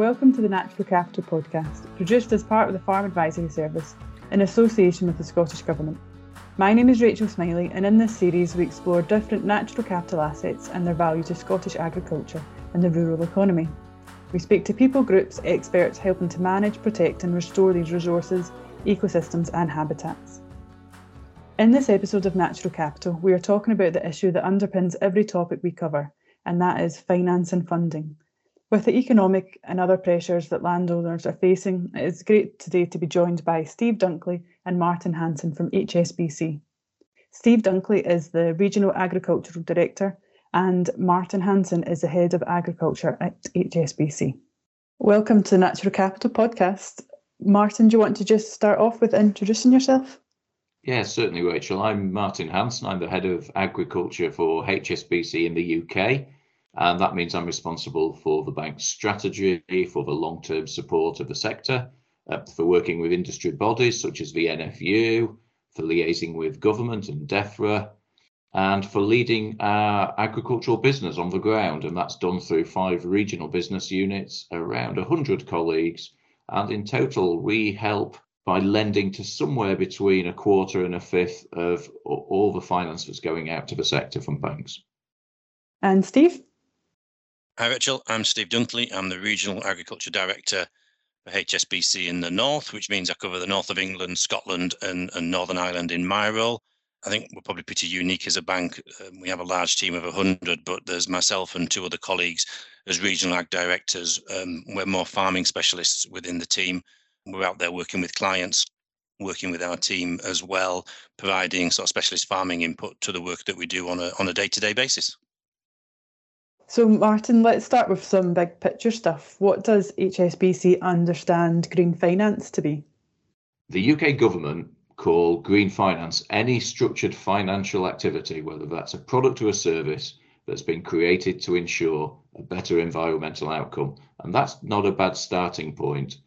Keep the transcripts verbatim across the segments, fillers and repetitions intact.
Welcome to the Natural Capital podcast, produced as part of the Farm Advisory Service in association with the Scottish Government. My name is Rachel Smiley, and in this series we explore different natural capital assets and their value to Scottish agriculture and the rural economy. We speak to people, groups, experts helping to manage, protect and restore these resources, ecosystems and habitats. In this episode of Natural Capital, we are talking about the issue that underpins every topic we cover, and that is finance and funding. With the economic and other pressures that landowners are facing, it is great today to be joined by Steve Dunkley and Martin Hanson from H S B C. Steve Dunkley is the Regional Agricultural Director and Martin Hanson is the Head of Agriculture at H S B C. Welcome to the Natural Capital podcast. Martin, do you want to just start off with introducing yourself? Yeah, certainly, Rachel. I'm Martin Hanson. I'm the Head of Agriculture for H S B C in the U K. And that means I'm responsible for the bank's strategy, for the long-term support of the sector, uh, for working with industry bodies such as the N F U, for liaising with government and DEFRA, and for leading our agricultural business on the ground. And that's done through five regional business units, around one hundred colleagues. And in total, we help by lending to somewhere between a quarter and a fifth of all the finance that's going out to the sector from banks. And Steve? Hi, Rachel. I'm Steve Dunkley. I'm the Regional Agriculture Director for H S B C in the North, which means I cover the north of England, Scotland and, and Northern Ireland in my role. I think we're probably pretty unique as a bank. Um, we have a large team of one hundred, but there's myself and two other colleagues as Regional Ag Directors. Um, we're more farming specialists within the team. We're out there working with clients, working with our team as well, providing sort of specialist farming input to the work that we do on a on a day-to-day basis. So Martin, let's start with some big picture stuff. What does H S B C understand green finance to be? The U K government call green finance any structured financial activity, whether that's a product or a service that's been created to ensure a better environmental outcome. And that's not a bad starting point.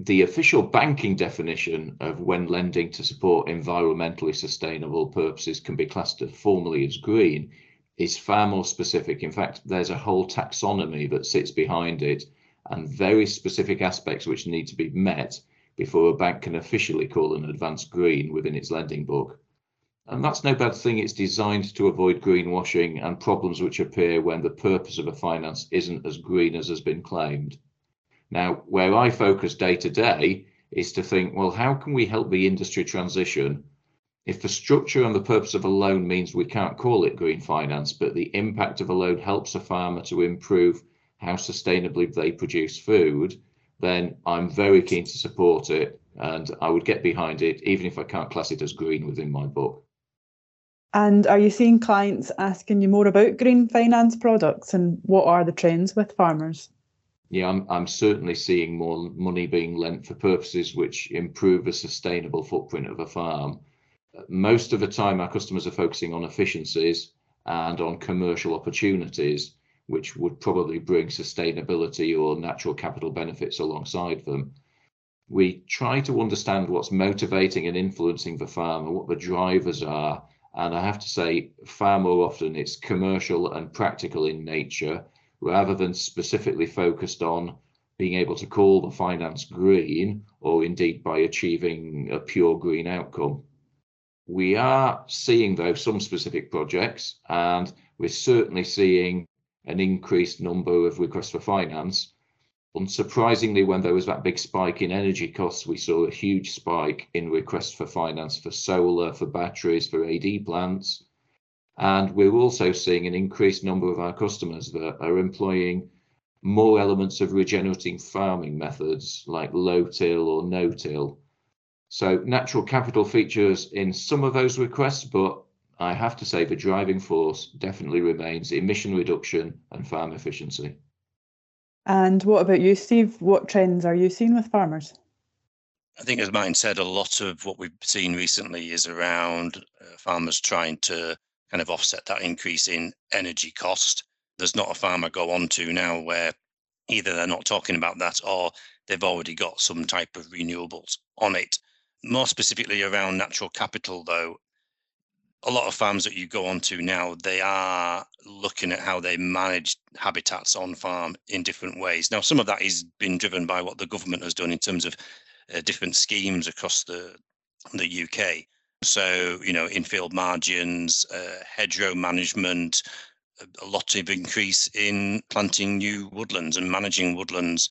The official banking definition of when lending to support environmentally sustainable purposes can be classed formally as green is far more specific. In fact, there's a whole taxonomy that sits behind it and very specific aspects which need to be met before a bank can officially call an advance green within its lending book. And that's no bad thing. It's designed to avoid greenwashing and problems which appear when the purpose of a finance isn't as green as has been claimed. Now, where I focus day to day is to think, well, how can we help the industry transition? If the structure and the purpose of a loan means we can't call it green finance, but the impact of a loan helps a farmer to improve how sustainably they produce food, then I'm very keen to support it and I would get behind it, even if I can't class it as green within my book. And are you seeing clients asking you more about green finance products and what are the trends with farmers? Yeah, I'm, I'm certainly seeing more money being lent for purposes which improve the sustainable footprint of a farm. Most of the time, our customers are focusing on efficiencies and on commercial opportunities, which would probably bring sustainability or natural capital benefits alongside them. We try to understand what's motivating and influencing the farm and what the drivers are. And I have to say, far more often, it's commercial and practical in nature, rather than specifically focused on being able to call the finance green, or indeed by achieving a pure green outcome. We are seeing, though, some specific projects, and we're certainly seeing an increased number of requests for finance. Unsurprisingly, when there was that big spike in energy costs, we saw a huge spike in requests for finance for solar, for batteries, for A D plants. And we're also seeing an increased number of our customers that are employing more elements of regenerative farming methods like low-till or no-till. So natural capital features in some of those requests, but I have to say the driving force definitely remains emission reduction and farm efficiency. And what about you, Steve? What trends are you seeing with farmers? I think, as Martin said, a lot of what we've seen recently is around farmers trying to kind of offset that increase in energy cost. There's not a farm I go on to now where either they're not talking about that or they've already got some type of renewables on it. More specifically around natural capital, though, a lot of farms that you go onto now, they are looking at how they manage habitats on farm in different ways. Now, some of that is been driven by what the government has done in terms of uh, different schemes across the the U K. So, you know, infield margins, uh, hedgerow management, a lot of increase in planting new woodlands and managing woodlands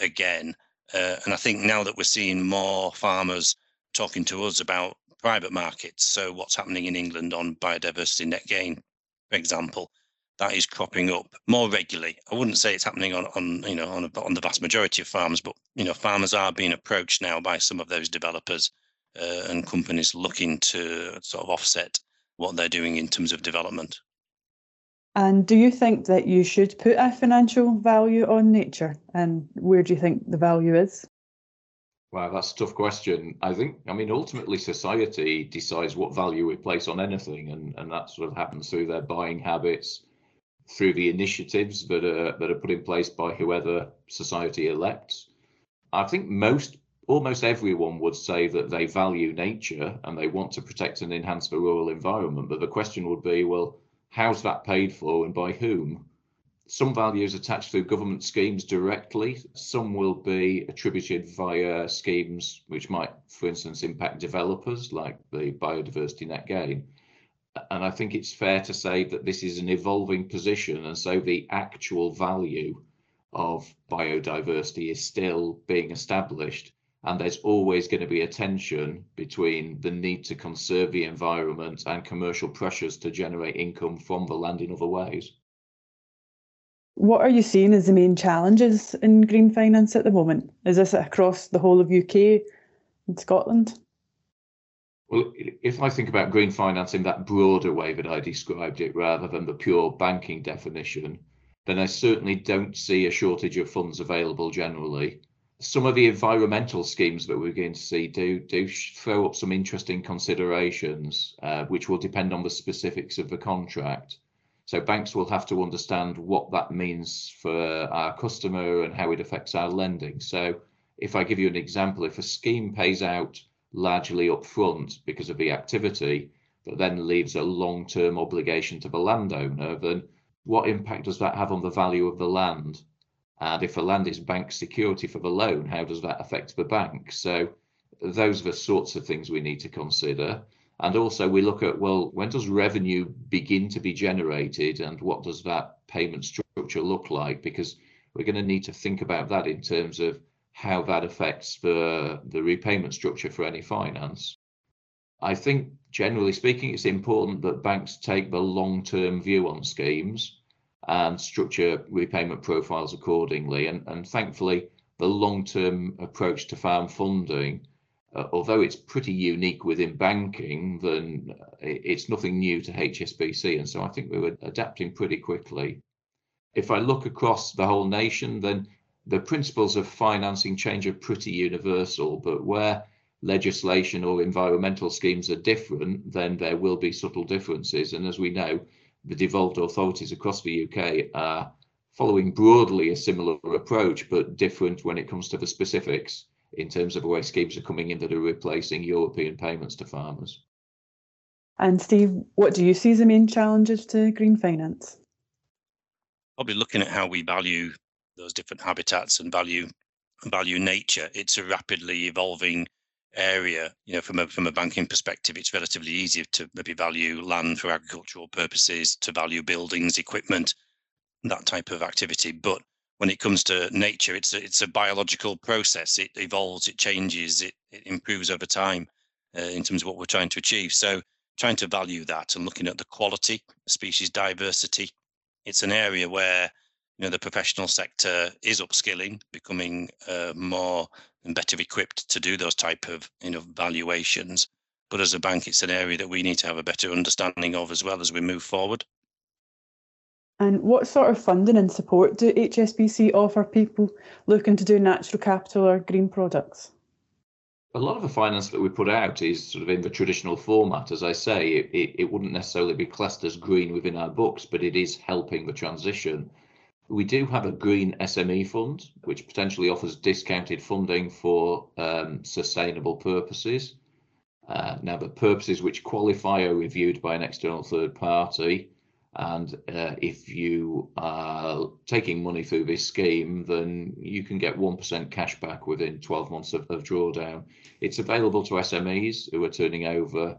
again. Uh, and I think now that we're seeing more farmers talking to us about private markets, so what's happening in England on biodiversity net gain, for example, that is cropping up more regularly. I wouldn't say it's happening on, on you know, on, a, on the vast majority of farms, but, you know, farmers are being approached now by some of those developers uh, and companies looking to sort of offset what they're doing in terms of development. And do you think that you should put a financial value on nature, and where do you think the value is? Wow, that's a tough question. I think, I mean, ultimately society decides what value we place on anything, and, and that sort of happens through their buying habits, through the initiatives that are, that are put in place by whoever society elects. I think most, almost everyone would say that they value nature and they want to protect and enhance the rural environment, but the question would be, well, how's that paid for and by whom? Some value is attached through government schemes directly. Some will be attributed via schemes which might, for instance, impact developers, like the biodiversity net gain. And I think it's fair to say that this is an evolving position, and so the actual value of biodiversity is still being established. And there's always going to be a tension between the need to conserve the environment and commercial pressures to generate income from the land in other ways. What are you seeing as the main challenges in green finance at the moment? Is this across the whole of U K and Scotland? Well, if I think about green finance in that broader way that I described it, rather than the pure banking definition, then I certainly don't see a shortage of funds available generally. Some of the environmental schemes that we're going to see do, do throw up some interesting considerations, uh, which will depend on the specifics of the contract. So banks will have to understand what that means for our customer and how it affects our lending. So if I give you an example, if a scheme pays out largely upfront because of the activity, but then leaves a long-term obligation to the landowner, then what impact does that have on the value of the land? And if the land is bank security for the loan, how does that affect the bank? So those are the sorts of things we need to consider. And also we look at, well, when does revenue begin to be generated, and what does that payment structure look like? Because we're going to need to think about that in terms of how that affects the, the repayment structure for any finance. I think, generally speaking, it's important that banks take the long-term view on schemes and structure repayment profiles accordingly. And, and thankfully, the long-term approach to farm funding, uh, although it's pretty unique within banking, then it's nothing new to H S B C. And so I think we were adapting pretty quickly. If I look across the whole nation, then the principles of financing change are pretty universal, but where legislation or environmental schemes are different, then there will be subtle differences. And as we know, the devolved authorities across the U K are following broadly a similar approach, but different when it comes to the specifics in terms of the way schemes are coming in that are replacing European payments to farmers. And Steve, what do you see as the main challenges to green finance? Probably looking at how we value those different habitats and value value nature. It's a rapidly evolving area. You know, from a from a banking perspective, it's relatively easy to maybe value land for agricultural purposes, to value buildings, equipment, that type of activity. But when it comes to nature, it's a, it's a biological process. It evolves, it changes, it, it improves over time uh, in terms of what we're trying to achieve. So trying to value that and looking at the quality, species diversity, it's an area where, you know, the professional sector is upskilling, becoming uh, more and better equipped to do those type of, you know, valuations. But as a bank, it's an area that we need to have a better understanding of as well as we move forward. And what sort of funding and support do H S B C offer people looking to do natural capital or green products? A lot of the finance that we put out is sort of in the traditional format. As I say, it, it wouldn't necessarily be classed as green within our books, but it is helping the transition. We do have a green S M E fund, which potentially offers discounted funding for um, sustainable purposes. Uh, now, the purposes which qualify are reviewed by an external third party, and uh, if you are taking money through this scheme, then you can get one percent cash back within twelve months of, of drawdown. It's available to S M Es who are turning over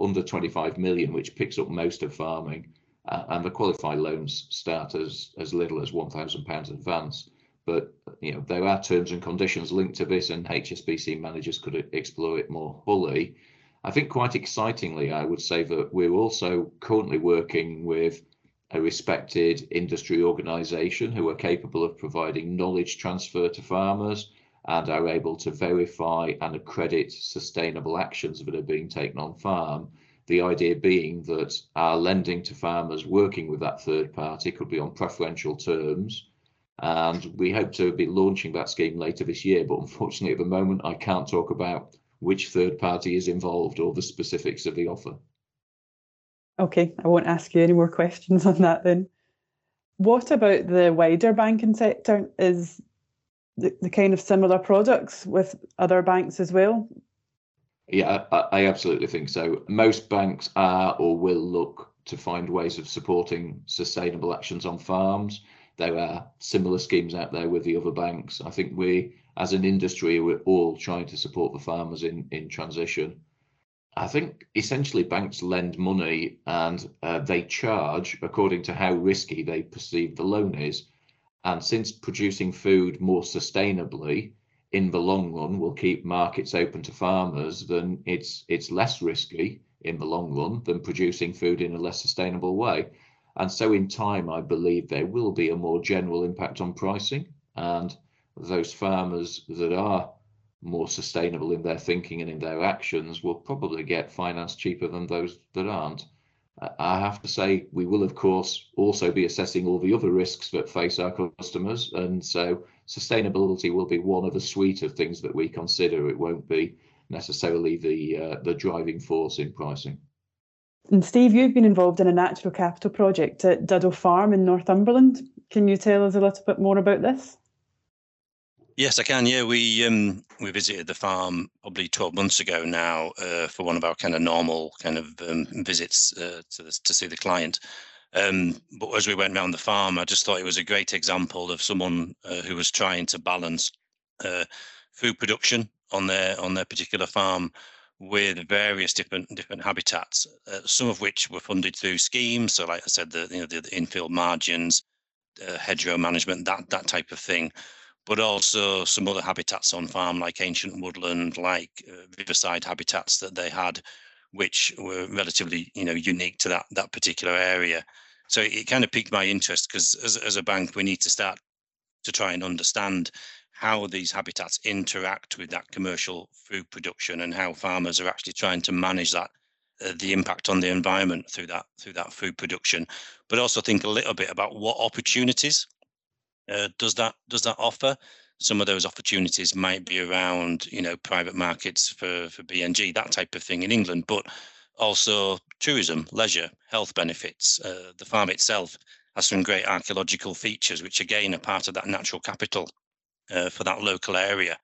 under twenty-five million, which picks up most of farming, uh, and the qualified loans start as, as little as one thousand pounds advance. But you know, there are terms and conditions linked to this, and H S B C managers could explore it more fully. I think quite excitingly, I would say that we're also currently working with a respected industry organisation who are capable of providing knowledge transfer to farmers and are able to verify and accredit sustainable actions that are being taken on farm. The idea being that our lending to farmers working with that third party could be on preferential terms. And we hope to be launching that scheme later this year. But unfortunately, at the moment, I can't talk about which third party is involved or the specifics of the offer. Okay, I won't ask you any more questions on that then. What about the wider banking sector? Is the, the kind of similar products with other banks as well? Yeah, I, I absolutely think so. Most banks are or will look to find ways of supporting sustainable actions on farms. There are similar schemes out there with the other banks. I think we, as an industry, we're all trying to support the farmers in, in transition. I think essentially banks lend money and uh, they charge according to how risky they perceive the loan is. And since producing food more sustainably in the long run will keep markets open to farmers, then it's, it's less risky in the long run than producing food in a less sustainable way. And so in time, I believe there will be a more general impact on pricing, and those farmers that are more sustainable in their thinking and in their actions will probably get finance cheaper than those that aren't. I have to say, we will, of course, also be assessing all the other risks that face our customers. And so sustainability will be one of a suite of things that we consider. It won't be necessarily the uh, the driving force in pricing. And Steve, you've been involved in a natural capital project at Duddle Farm in Northumberland. Can you tell us a little bit more about this? Yes, I can. Yeah, we um, we visited the farm probably twelve months ago now uh, for one of our kind of normal kind of um, visits uh, to the, to see the client. Um, but as we went around the farm, I just thought it was a great example of someone uh, who was trying to balance uh, food production on their on their particular farm with various different different habitats, uh, some of which were funded through schemes. So, like I said, the you know the, the infield margins, uh, hedgerow management, that that type of thing, but also some other habitats on farm, like ancient woodland, like uh, riverside habitats that they had, which were relatively you know unique to that that particular area. So it kind of piqued my interest because as as a bank, we need to start to try and understand how these habitats interact with that commercial food production and how farmers are actually trying to manage that, uh, the impact on the environment through that through that food production, but also think a little bit about what opportunities uh, does that does that offer. Some of those opportunities might be around you know private markets for for B N G, that type of thing in England, but also tourism, leisure, health benefits. Uh, the farm itself has some great archaeological features, which again are part of that natural capital Uh, for that local area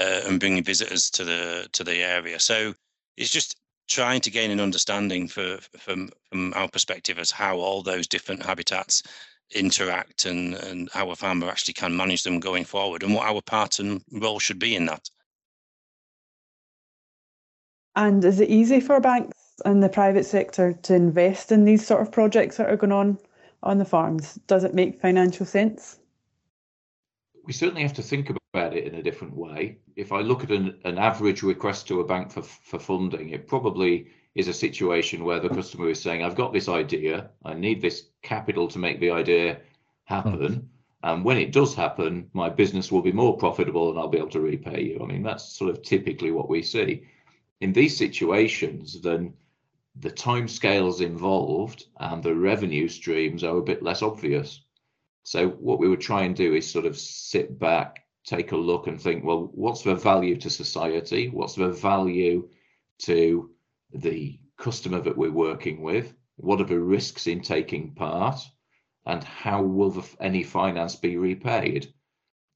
uh, and bringing visitors to the to the area. So it's just trying to gain an understanding for, from from our perspective as how all those different habitats interact and, and how a farmer actually can manage them going forward and what our part and role should be in that. And is it easy for banks and the private sector to invest in these sort of projects that are going on on the farms? Does it make financial sense? We certainly have to think about it in a different way. If I look at an, an average request to a bank for, for funding, it probably is a situation where the customer is saying, I've got this idea, I need this capital to make the idea happen. And when it does happen, my business will be more profitable and I'll be able to repay you. I mean, that's sort of typically what we see. In these situations, then the timescales involved and the revenue streams are a bit less obvious. So what we would try and do is sort of sit back, take a look and think, well, what's the value to society? What's the value to the customer that we're working with? What are the risks in taking part? And how will the, any finance be repaid?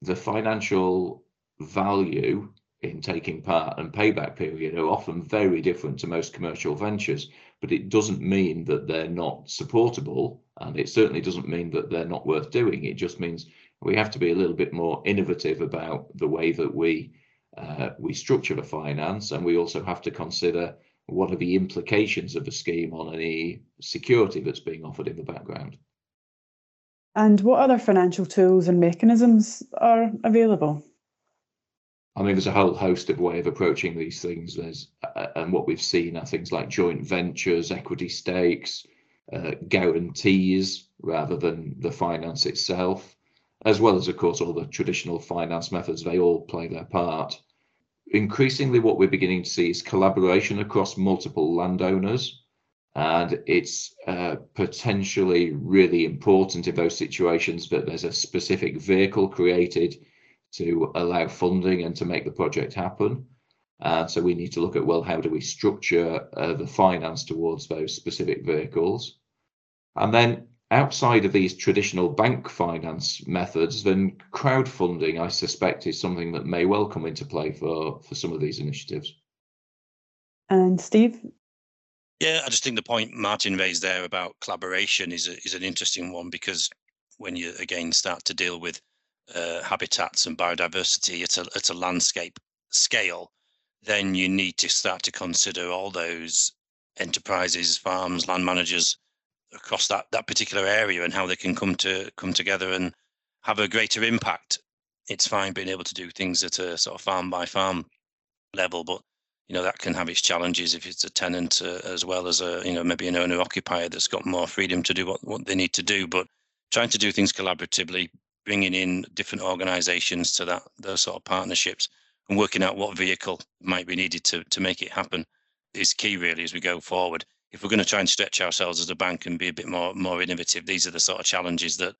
The financial value in taking part and payback period are often very different to most commercial ventures, but it doesn't mean that they're not supportable, and it certainly doesn't mean that they're not worth doing. It just means we have to be a little bit more innovative about the way that we uh, we structure the finance, and we also have to consider what are the implications of a scheme on any security that's being offered in the background. And what other financial tools and mechanisms are available? I mean, there's a whole host of ways of approaching these things. There's uh, and what we've seen are things like joint ventures, equity stakes, uh, guarantees rather than the finance itself, as well as, of course, all the traditional finance methods. They all play their part. Increasingly, what we're beginning to see is collaboration across multiple landowners, and it's uh, potentially really important in those situations that there's a specific vehicle created to allow funding and to make the project happen. And uh, so we need to look at, well, how do we structure uh, the finance towards those specific vehicles? And then outside of these traditional bank finance methods, then crowdfunding, I suspect, is something that may well come into play for, for some of these initiatives. And Steve? Yeah, I just think the point Martin raised there about collaboration is a, is an interesting one, because when you, again, start to deal with Uh, habitats and biodiversity at a, at a landscape scale, then you need to start to consider all those enterprises, farms, land managers across that, that particular area and how they can come to come together and have a greater impact. It's fine being able to do things at a sort of farm by farm level, but you know that can have its challenges if it's a tenant uh, as well as a you know maybe an owner occupier that's got more freedom to do what, what they need to do. But trying to do things collaboratively, bringing in different organisations to that, those sort of partnerships, and working out what vehicle might be needed to, to make it happen is key, really, as we go forward. If we're going to try and stretch ourselves as a bank and be a bit more more innovative, these are the sort of challenges that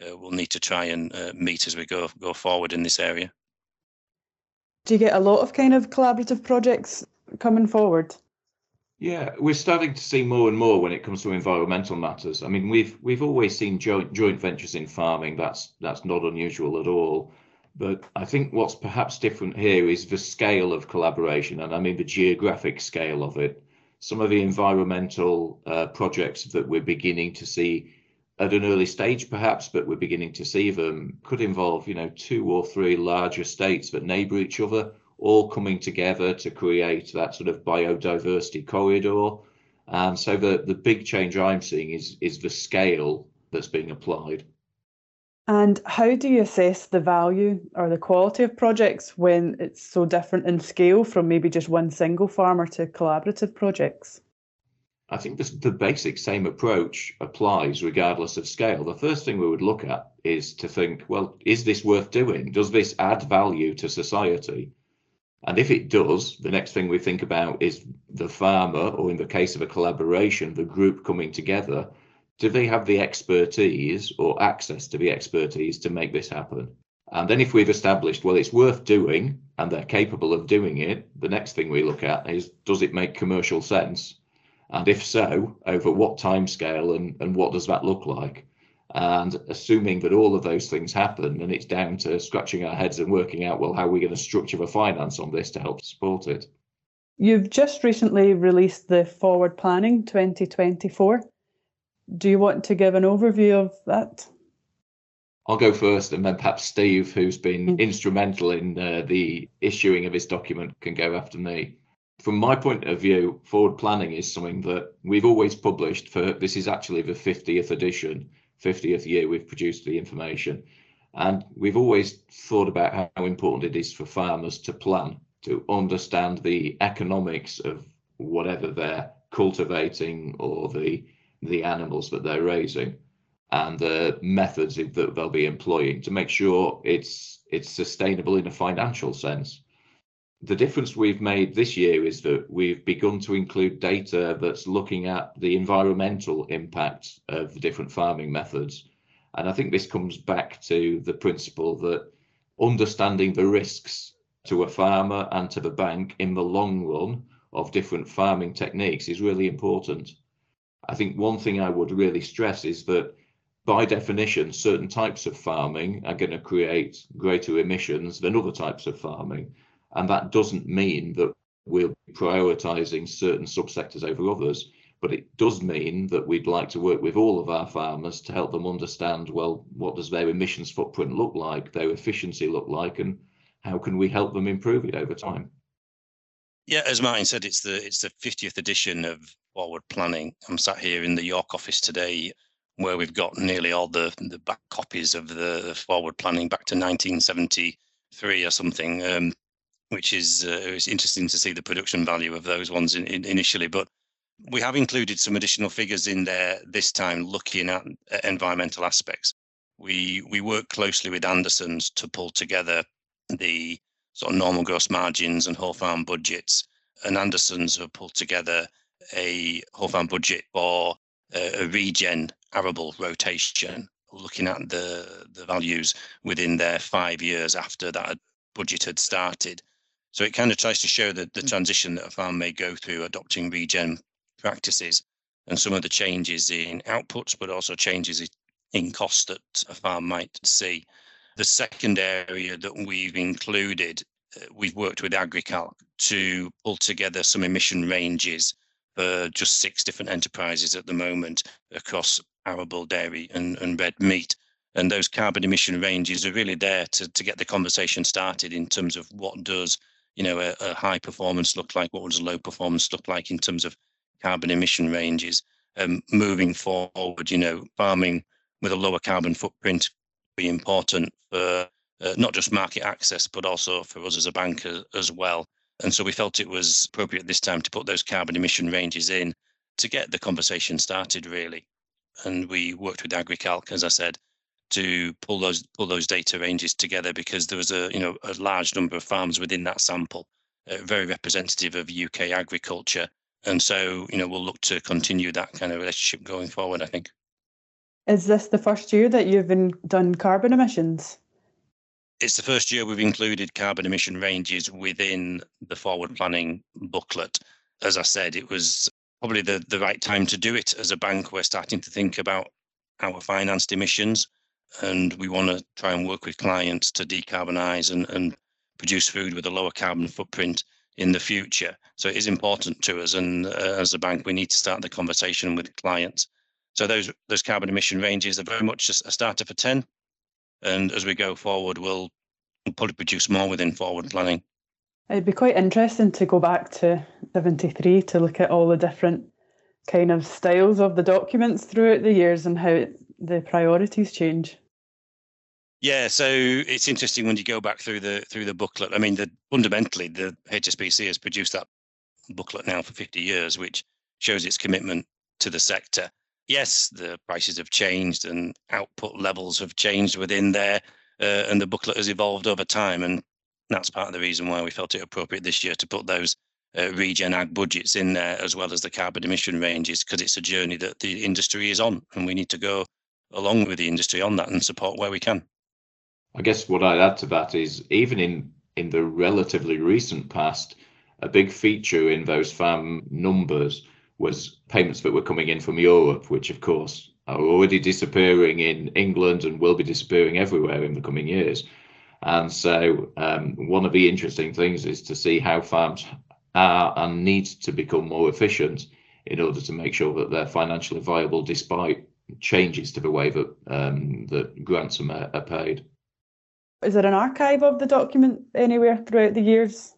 uh, we'll need to try and uh, meet as we go go forward in this area. Do you get a lot of kind of collaborative projects coming forward? Yeah, we're starting to see more and more when it comes to environmental matters. I mean, we've we've always seen joint joint ventures in farming. That's that's not unusual at all. But I think what's perhaps different here is the scale of collaboration, and I mean the geographic scale of it. Some of the environmental uh, projects that we're beginning to see at an early stage, perhaps, but we're beginning to see them could involve, you know, two or three large estates that neighbour each other, all coming together to create that sort of biodiversity corridor. And so the, the big change I'm seeing is, is the scale that's being applied. And how do you assess the value or the quality of projects when it's so different in scale from maybe just one single farmer to collaborative projects? I think this, the basic same approach applies regardless of scale. The first thing we would look at is to think, well, is this worth doing? Does this add value to society? And if it does, the next thing we think about is the farmer, or in the case of a collaboration, the group coming together. Do they have the expertise or access to the expertise to make this happen? And then if we've established, well, it's worth doing and they're capable of doing it, the next thing we look at is, does it make commercial sense? And if so, over what timescale and, and what does that look like? And assuming that all of those things happen, and it's down to scratching our heads and working out, well, how are we going to structure the finance on this to help support it? You've just recently released the Forward Planning twenty twenty-four. Do you want to give an overview of that? I'll go first, and then perhaps Steve, who's been mm-hmm. instrumental in uh, the issuing of this document, can go after me. From my point of view, Forward Planning is something that we've always published for, this is actually the fiftieth edition. fiftieth year we've produced the information, and we've always thought about how important it is for farmers to plan, to understand the economics of whatever they're cultivating or the the animals that they're raising and the methods that they'll be employing to make sure it's it's sustainable in a financial sense. The difference we've made this year is that we've begun to include data that's looking at the environmental impact of the different farming methods. And I think this comes back to the principle that understanding the risks to a farmer and to the bank in the long run of different farming techniques is really important. I think one thing I would really stress is that by definition, certain types of farming are going to create greater emissions than other types of farming. And that doesn't mean that we'll be prioritising certain subsectors over others, but it does mean that we'd like to work with all of our farmers to help them understand, well, what does their emissions footprint look like, their efficiency look like, and how can we help them improve it over time? Yeah, as Martin said, it's the it's the fiftieth edition of Forward Planning. I'm sat here in the York office today, where we've got nearly all the, the back copies of the Forward Planning back to nineteen seventy-three or something, um, which is uh, it's interesting to see the production value of those ones in, in, initially. But we have included some additional figures in there this time looking at environmental aspects. We, we work closely with Andersons to pull together the sort of normal gross margins and whole farm budgets, and Andersons have pulled together a whole farm budget for a, a regen arable rotation, looking at the, the values within their five years after that budget had started. So it kind of tries to show that the transition that a farm may go through adopting regen practices and some of the changes in outputs, but also changes in cost that a farm might see. The second area that we've included, we've worked with AgriCalc to pull together some emission ranges for just six different enterprises at the moment across arable, dairy and, and red meat. And those carbon emission ranges are really there to, to get the conversation started in terms of what does, you know, a, a high performance look like, what does a low performance look like in terms of carbon emission ranges. Um, moving forward, you know, farming with a lower carbon footprint be important for uh, not just market access, but also for us as a banker as well. And so we felt it was appropriate this time to put those carbon emission ranges in to get the conversation started, really. And we worked with AgriCalc, as I said, to pull those pull those data ranges together, because there was a you know a large number of farms within that sample, uh, very representative of U K agriculture. And so you know we'll look to continue that kind of relationship going forward, I think. Is this the first year that you've been done carbon emissions? It's the first year we've included carbon emission ranges within the Forward Planning booklet. As I said, it was probably the, the right time to do it. As a bank, we're starting to think about our financed emissions, and we want to try and work with clients to decarbonise and, and produce food with a lower carbon footprint in the future. So it is important to us, and uh, as a bank, we need to start the conversation with clients. So those those carbon emission ranges are very much a starter for ten, and as we go forward, we'll, we'll probably produce more within Forward Planning. It'd be quite interesting to go back to seventy-three to look at all the different kind of styles of the documents throughout the years and how the priorities change. Yeah, so it's interesting when you go back through the through the booklet. I mean, the, fundamentally, the H S B C has produced that booklet now for fifty years, which shows its commitment to the sector. Yes, the prices have changed and output levels have changed within there, uh, and the booklet has evolved over time. And that's part of the reason why we felt it appropriate this year to put those uh, regen ag budgets in there, as well as the carbon emission ranges, because it's a journey that the industry is on, and we need to go along with the industry on that and support where we can. I guess what I'd add to that is, even in, in the relatively recent past, a big feature in those farm numbers was payments that were coming in from Europe, which of course are already disappearing in England and will be disappearing everywhere in the coming years. And so um, one of the interesting things is to see how farms are and need to become more efficient in order to make sure that they're financially viable despite changes to the way that, um, that grants are, are paid. Is there an archive of the document anywhere throughout the years?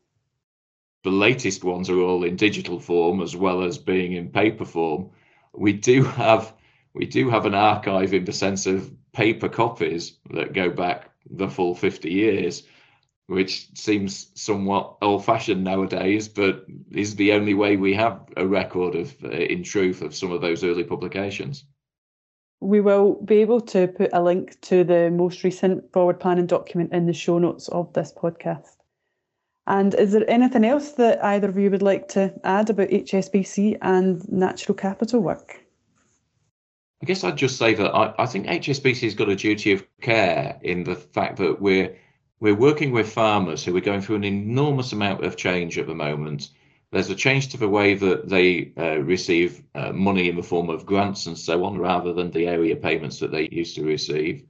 The latest ones are all in digital form as well as being in paper form. We do have we do have an archive in the sense of paper copies that go back the full fifty years, which seems somewhat old-fashioned nowadays, but is the only way we have a record of, uh, in truth, of some of those early publications. We will be able to put a link to the most recent Forward Planning document in the show notes of this podcast. And is there anything else that either of you would like to add about H S B C and natural capital work? I guess I'd just say that I, I think H S B C's got a duty of care in the fact that we're we're working with farmers who are going through an enormous amount of change at the moment. There's a change to the way that they uh, receive uh, money in the form of grants and so on, rather than the area payments that they used to receive.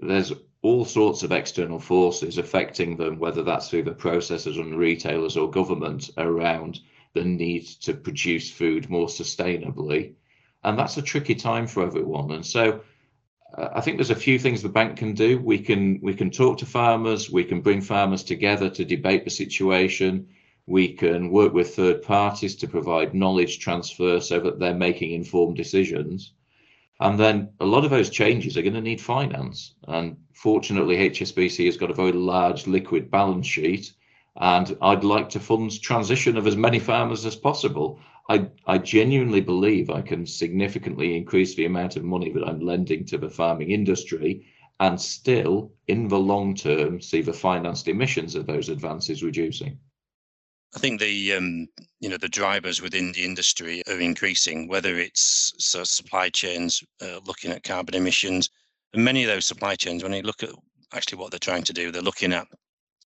There's all sorts of external forces affecting them, whether that's through the processors and retailers or government, around the need to produce food more sustainably. And that's a tricky time for everyone. And so uh, I think there's a few things the bank can do. We can we can talk to farmers, we can bring farmers together to debate the situation, we can work with third parties to provide knowledge transfer so that they're making informed decisions. And then a lot of those changes are going to need finance. And fortunately, H S B C has got a very large liquid balance sheet, and I'd like to fund transition of as many farmers as possible. I, I genuinely believe I can significantly increase the amount of money that I'm lending to the farming industry and still, in the long term, see the financed emissions of those advances reducing. I think the um, you know the drivers within the industry are increasing, whether it's so supply chains uh, looking at carbon emissions, and many of those supply chains, when you look at actually what they're trying to do, they're looking at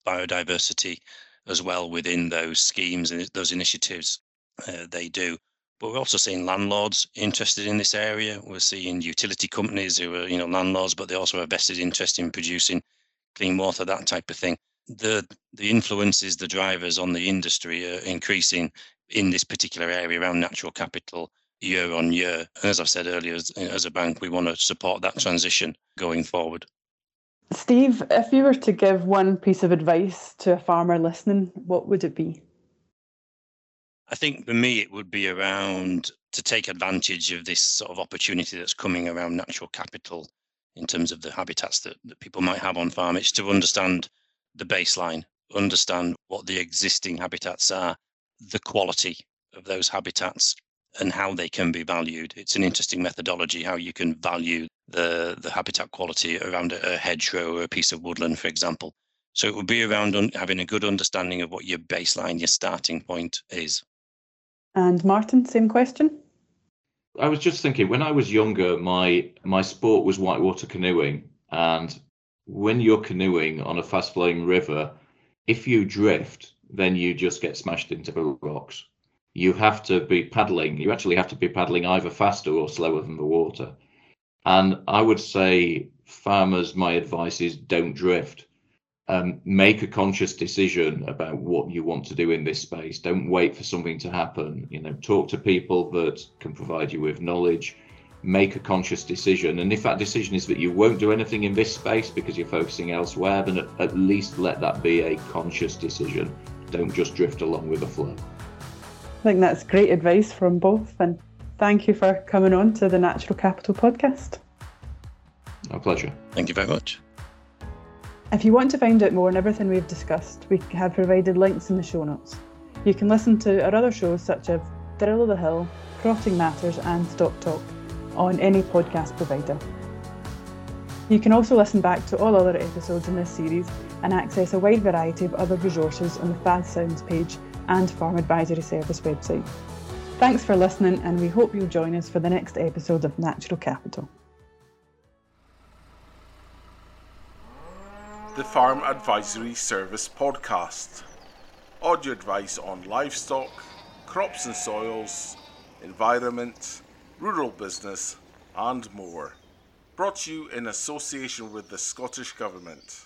biodiversity as well within those schemes and those initiatives uh, they do. But we're also seeing landlords interested in this area. We're seeing utility companies who are you know landlords, but they also have vested interest in producing clean water, that type of thing. The the influences, the drivers on the industry are increasing in this particular area around natural capital year on year. And as I've said earlier, as, as a bank, we want to support that transition going forward. Steve, if you were to give one piece of advice to a farmer listening, what would it be? I think for me, it would be around to take advantage of this sort of opportunity that's coming around natural capital in terms of the habitats that, that people might have on farm. It's to understand the baseline, understand what the existing habitats are, the quality of those habitats and how they can be valued. It's an interesting methodology, how you can value the, the habitat quality around a, a hedgerow or a piece of woodland, for example. So it would be around un- having a good understanding of what your baseline, your starting point is. And Martin, same question. I was just thinking, when I was younger, my, my sport was whitewater canoeing, and when you're canoeing on a fast flowing river, if you drift, then you just get smashed into the rocks. You have to be paddling. You actually have to be paddling either faster or slower than the water. And I would say, farmers, my advice is don't drift. Um, make a conscious decision about what you want to do in this space. Don't wait for something to happen. You know, talk to people that can provide you with knowledge. Make a conscious decision, and if that decision is that you won't do anything in this space because you're focusing elsewhere, then at, at least let that be a conscious decision. Don't just drift along with the flow. I think that's great advice from both, and thank you for coming on to the Natural Capital podcast. Our pleasure. Thank you very much. If you want to find out more on everything we've discussed, we have provided links in the show notes. You can listen to our other shows such as Thrill of the Hill, Crofting Matters and Stock Talk on any podcast provider. You can also listen back to all other episodes in this series and access a wide variety of other resources on the F A S Sounds page and Farm Advisory Service website. Thanks for listening, and we hope you'll join us for the next episode of Natural Capital. The Farm Advisory Service podcast. Audio advice on livestock, crops and soils, environment, rural business and more. Brought to you in association with the Scottish Government.